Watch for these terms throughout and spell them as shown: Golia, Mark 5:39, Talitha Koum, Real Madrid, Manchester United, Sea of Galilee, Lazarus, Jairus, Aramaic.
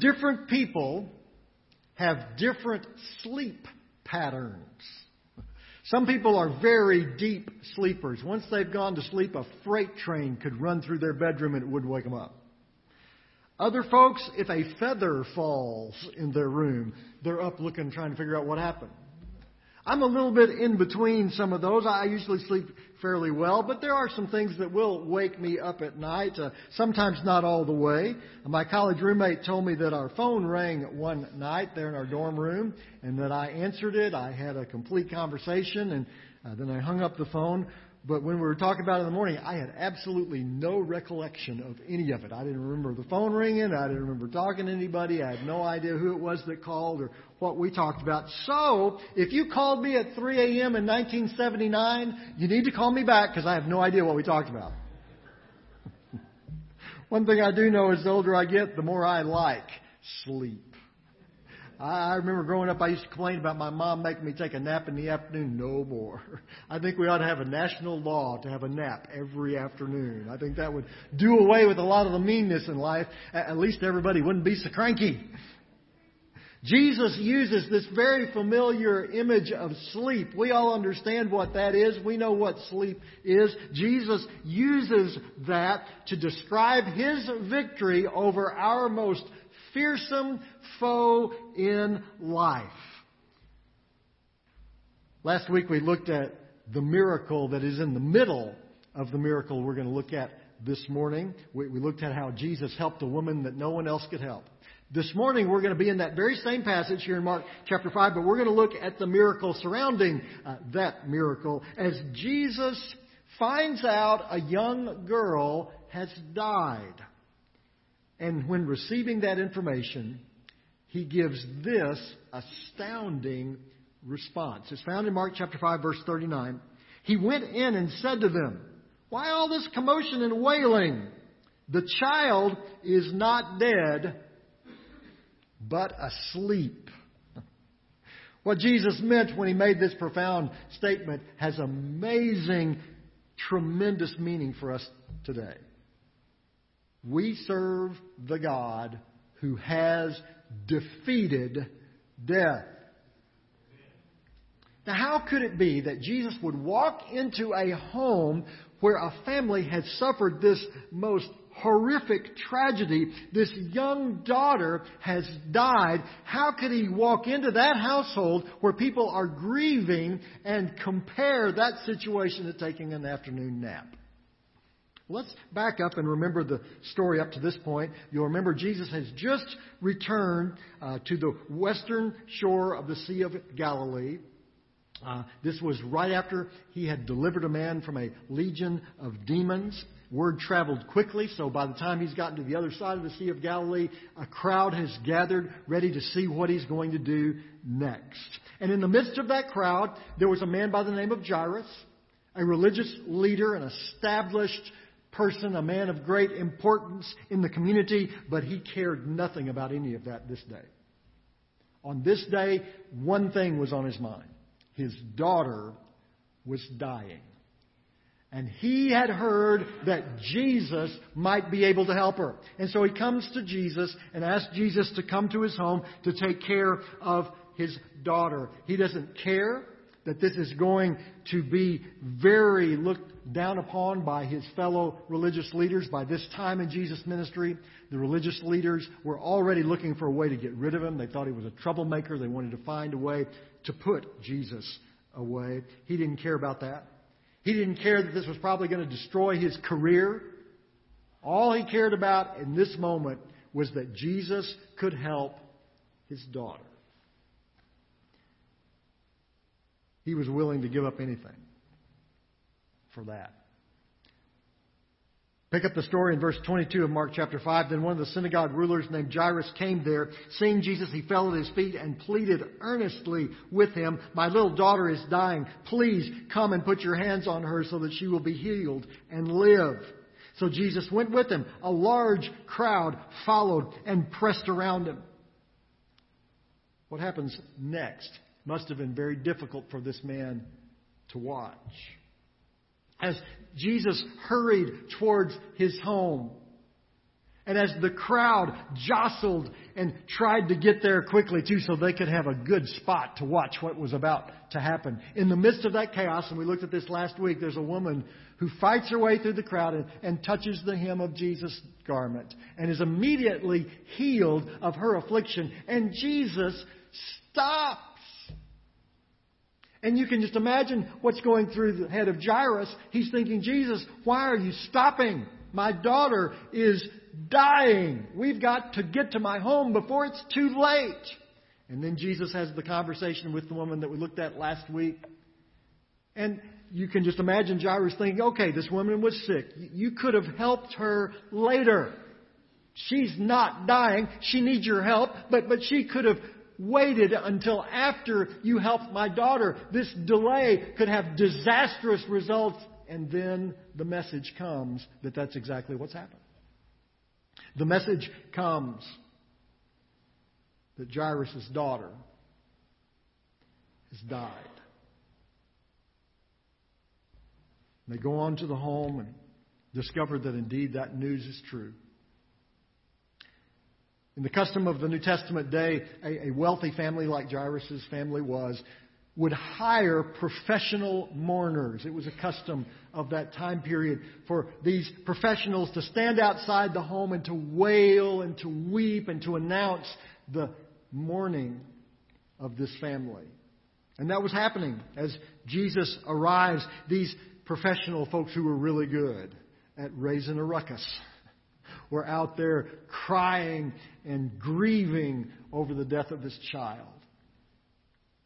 different people have different sleep patterns. Some people are very deep sleepers. Once they've gone to sleep, a freight train could run through their bedroom and it would wake them up. Other folks, if a feather falls in their room, they're up looking, trying to figure out what happened. I'm a little bit in between some of those. I usually sleep fairly well, but there are some things that will wake me up at night, sometimes not all the way. My college roommate told me that our phone rang one night there in our dorm room, and that I answered it. I had a complete conversation, and then I hung up the phone. But when we were talking about it in the morning, I had absolutely no recollection of any of it. I didn't remember the phone ringing. I didn't remember talking to anybody. I had no idea who it was that called or what we talked about. So if you called me at 3 a.m. in 1979, you need to call me back because I have no idea what we talked about. One thing I do know is the older I get, the more I like sleep. I remember growing up, I used to complain about my mom making me take a nap in the afternoon. No more. I think we ought to have a national law to have a nap every afternoon. I think that would do away with a lot of the meanness in life. At least everybody wouldn't be so cranky. Jesus uses this very familiar image of sleep. We all understand what that is. We know what sleep is. Jesus uses that to describe His victory over our most fearsome foe in life. Last week we looked at the miracle that is in the middle of the miracle we're going to look at this morning. We looked at how Jesus helped a woman that no one else could help. This morning we're going to be in that very same passage here in Mark chapter 5, but we're going to look at the miracle surrounding that miracle as Jesus finds out a young girl has died. And when receiving that information, He gives this astounding response. It's found in Mark chapter 5, verse 39. He went in and said to them, "Why all this commotion and wailing? The child is not dead, but asleep." What Jesus meant when He made this profound statement has amazing, tremendous meaning for us today. We serve the God who has defeated death. Now, how could it be that Jesus would walk into a home where a family had suffered this most horrific tragedy? This young daughter has died. How could He walk into that household where people are grieving and compare that situation to taking an afternoon nap? Let's back up and remember the story up to this point. You'll remember Jesus has just returned to the western shore of the Sea of Galilee. This was right after He had delivered a man from a legion of demons. Word traveled quickly, so by the time He's gotten to the other side of the Sea of Galilee, a crowd has gathered ready to see what He's going to do next. And in the midst of that crowd, there was a man by the name of Jairus, a religious leader, an established person, a man of great importance in the community, but he cared nothing about any of that this day. On this day, one thing was on his mind. His daughter was dying. And he had heard that Jesus might be able to help her. And so he comes to Jesus and asks Jesus to come to his home to take care of his daughter. He doesn't care that this is going to be very looked down upon by his fellow religious leaders. By this time in Jesus' ministry, the religious leaders were already looking for a way to get rid of him. They thought he was a troublemaker. They wanted to find a way to put Jesus away. He didn't care about that. He didn't care that this was probably going to destroy his career. All he cared about in this moment was that Jesus could help his daughter. He was willing to give up anything for that. Pick up the story in verse 22 of Mark chapter 5. Then one of the synagogue rulers named Jairus came there. Seeing Jesus, he fell at his feet and pleaded earnestly with him, "My little daughter is dying. Please come and put your hands on her so that she will be healed and live." So Jesus went with him. A large crowd followed and pressed around him. What happens next must have been very difficult for this man to watch. As Jesus hurried towards his home, and as the crowd jostled and tried to get there quickly too so they could have a good spot to watch what was about to happen. In the midst of that chaos, and we looked at this last week, there's a woman who fights her way through the crowd and touches the hem of Jesus' garment and is immediately healed of her affliction. And Jesus stops. And you can just imagine what's going through the head of Jairus. He's thinking, Jesus, why are you stopping? My daughter is dying. We've got to get to my home before it's too late. And then Jesus has the conversation with the woman that we looked at last week. And you can just imagine Jairus thinking, okay, this woman was sick. You could have helped her later. She's not dying. She needs your help. But she could have waited until after you helped my daughter. This delay could have disastrous results. And then the message comes that that's exactly what's happened. The message comes that Jairus' daughter has died. They go on to the home and discover that indeed that news is true. In the custom of the New Testament day, a wealthy family like Jairus' family was, would hire professional mourners. It was a custom of that time period for these professionals to stand outside the home and to wail and to weep and to announce the mourning of this family. And that was happening as Jesus arrives. These professional folks who were really good at raising a ruckus were out there crying and grieving over the death of this child.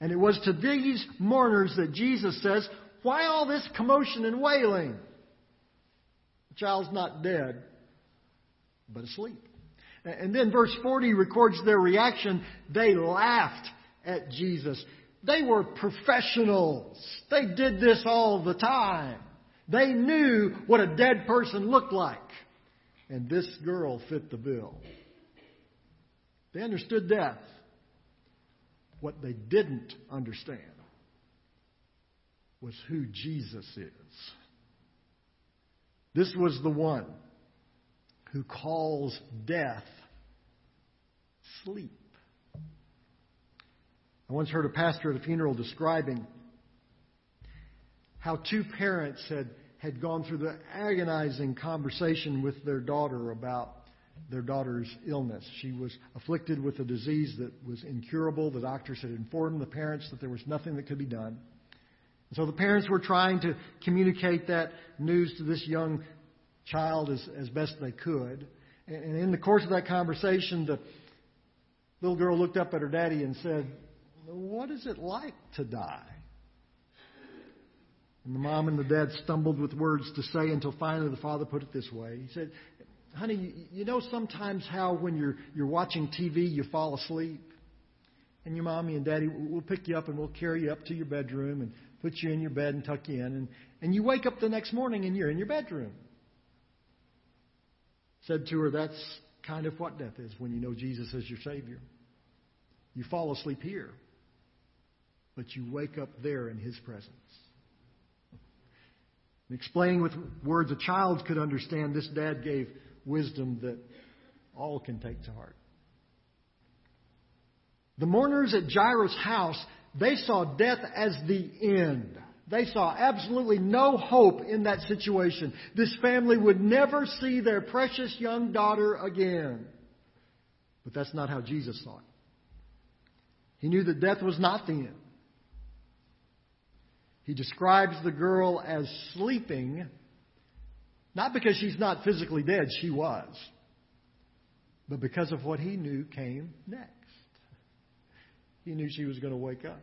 And it was to these mourners that Jesus says, why all this commotion and wailing? The child's not dead, but asleep. And then verse 40 records their reaction. They laughed at Jesus. They were professionals. They did this all the time. They knew what a dead person looked like. And this girl fit the bill. They understood death. What they didn't understand was who Jesus is. This was the one who calls death sleep. I once heard a pastor at a funeral describing how two parents had gone through the agonizing conversation with their daughter about their daughter's illness. She was afflicted with a disease that was incurable. The doctors had informed the parents that there was nothing that could be done. And so the parents were trying to communicate that news to this young child as best they could. And in the course of that conversation, the little girl looked up at her daddy and said, "What is it like to die?" And the mom and the dad stumbled with words to say until finally the father put it this way. He said, "Honey, you know sometimes how when you're watching TV you fall asleep? And your mommy and daddy will pick you up and we'll carry you up to your bedroom and put you in your bed and tuck you in. And you wake up the next morning and you're in your bedroom." Said to her, "That's kind of what death is when you know Jesus as your Savior. You fall asleep here, but you wake up there in His presence." And explaining with words a child could understand, this dad gave wisdom that all can take to heart. The mourners at Jairus' house, they saw death as the end. They saw absolutely no hope in that situation. This family would never see their precious young daughter again. But that's not how Jesus saw it. He knew that death was not the end. He describes the girl as sleeping, not because she's not physically dead, she was, but because of what he knew came next. He knew she was going to wake up.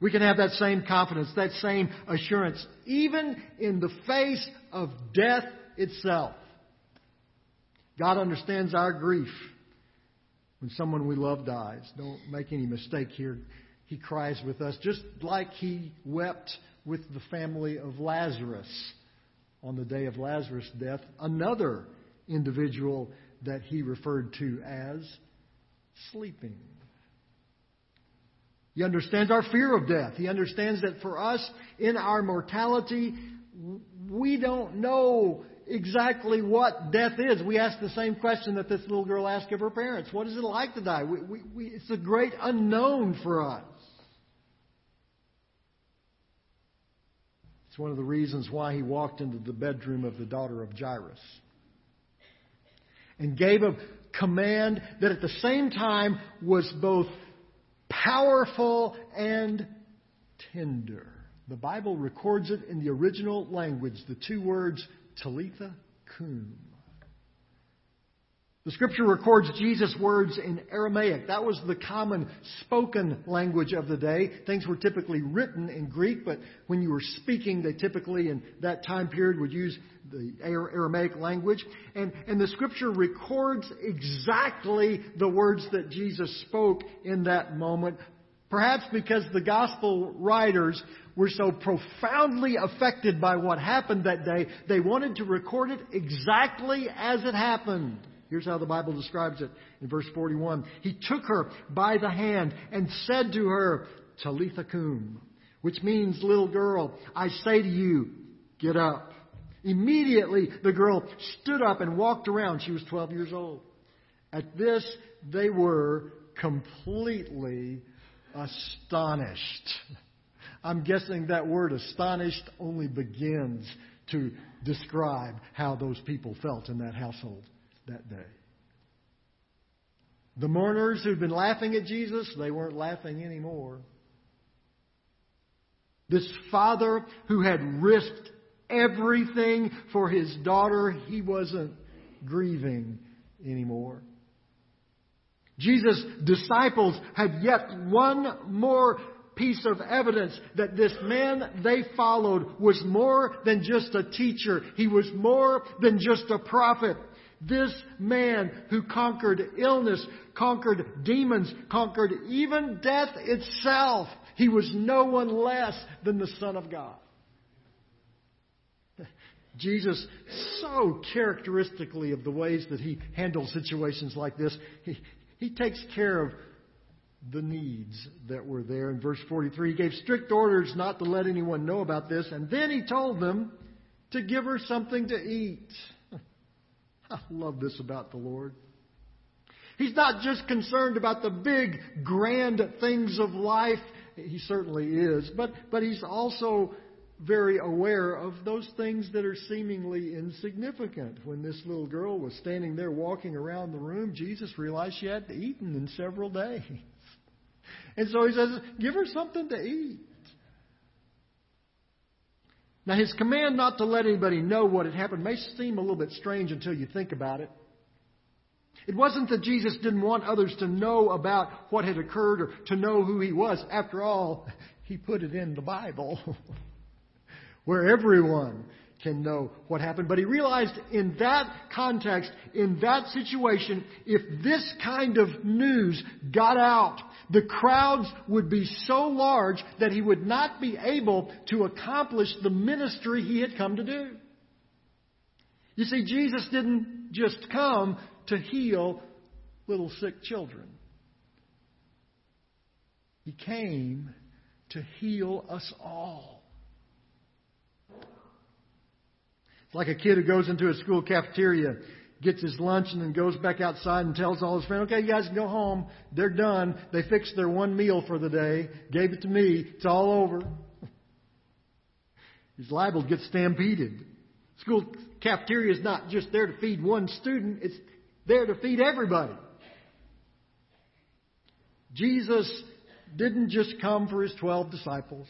We can have that same confidence, that same assurance, even in the face of death itself. God understands our grief when someone we love dies. Don't make any mistake here. He cries with us, just like He wept with the family of Lazarus on the day of Lazarus' death, another individual that He referred to as sleeping. He understands our fear of death. He understands that for us, in our mortality, we don't know exactly what death is. We ask the same question that this little girl asked of her parents. What is it like to die? It's a great unknown for us. It's one of the reasons why he walked into the bedroom of the daughter of Jairus and gave a command that at the same time was both powerful and tender. The Bible records it in the original language, the two words, Talitha Koum. The Scripture records Jesus' words in Aramaic. That was the common spoken language of the day. Things were typically written in Greek, but when you were speaking, they typically in that time period would use the Aramaic language. And the Scripture records exactly the words that Jesus spoke in that moment, perhaps because the gospel writers were so profoundly affected by what happened that day, they wanted to record it exactly as it happened. Here's how the Bible describes it in verse 41. He took her by the hand and said to her, Talitha Koum, which means, little girl, I say to you, get up. Immediately the girl stood up and walked around. She was 12 years old. At this, they were completely astonished. I'm guessing that word astonished only begins to describe how those people felt in that household that day. The mourners who'd been laughing at Jesus, they weren't laughing anymore. This father who had risked everything for his daughter, he wasn't grieving anymore. Jesus' disciples had yet one more piece of evidence that this man they followed was more than just a teacher. He was more than just a prophet. This man who conquered illness, conquered demons, conquered even death itself. He was no one less than the Son of God. Jesus, so characteristically of the ways that he handles situations like this, he takes care of the needs that were there. In verse 43, he gave strict orders not to let anyone know about this. And then he told them to give her something to eat. I love this about the Lord. He's not just concerned about the big, grand things of life. He certainly is. But he's also very aware of those things that are seemingly insignificant. When this little girl was standing there walking around the room, Jesus realized she hadn't eaten in several days. And so he says, give her something to eat. Now, his command not to let anybody know what had happened may seem a little bit strange until you think about it. It wasn't that Jesus didn't want others to know about what had occurred or to know who he was. After all, he put it in the Bible where everyone can know what happened. But he realized in that context, in that situation, if this kind of news got out, the crowds would be so large that he would not be able to accomplish the ministry he had come to do. You see, Jesus didn't just come to heal little sick children. He came to heal us all. It's like a kid who goes into a school cafeteria, gets his lunch, and then goes back outside and tells all his friends, okay, you guys can go home. They're done. They fixed their one meal for the day. Gave it to me. It's all over. He's liable to get stampeded. School cafeteria is not just there to feed one student. It's there to feed everybody. Jesus didn't just come for his 12 disciples.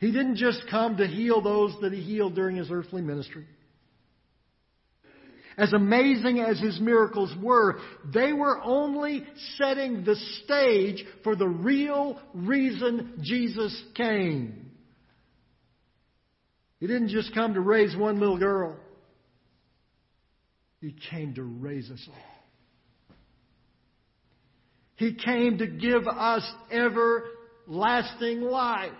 He didn't just come to heal those that he healed during his earthly ministry. As amazing as his miracles were, they were only setting the stage for the real reason Jesus came. He didn't just come to raise one little girl. He came to raise us all. He came to give us everlasting life.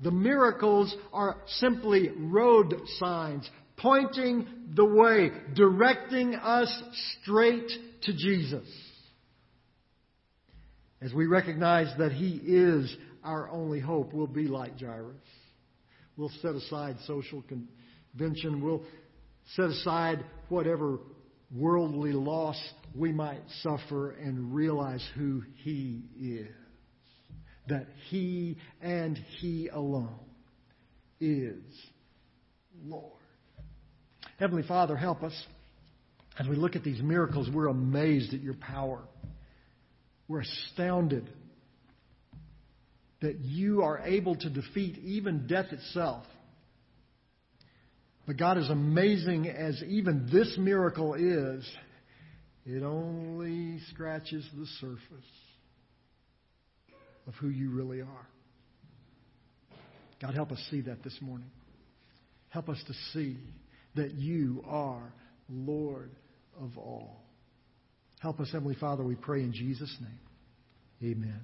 The miracles are simply road signs, pointing the way, directing us straight to Jesus. As we recognize that He is our only hope, we'll be like Jairus. We'll set aside social convention. We'll set aside whatever worldly loss we might suffer and realize who He is. That He and He alone is Lord. Heavenly Father, help us. As we look at these miracles, we're amazed at your power. We're astounded that you are able to defeat even death itself. But God, as amazing as even this miracle is, it only scratches the surface of who you really are. God, help us see that this morning. Help us to see that you are Lord of all. Help us, Heavenly Father, we pray in Jesus' name. Amen.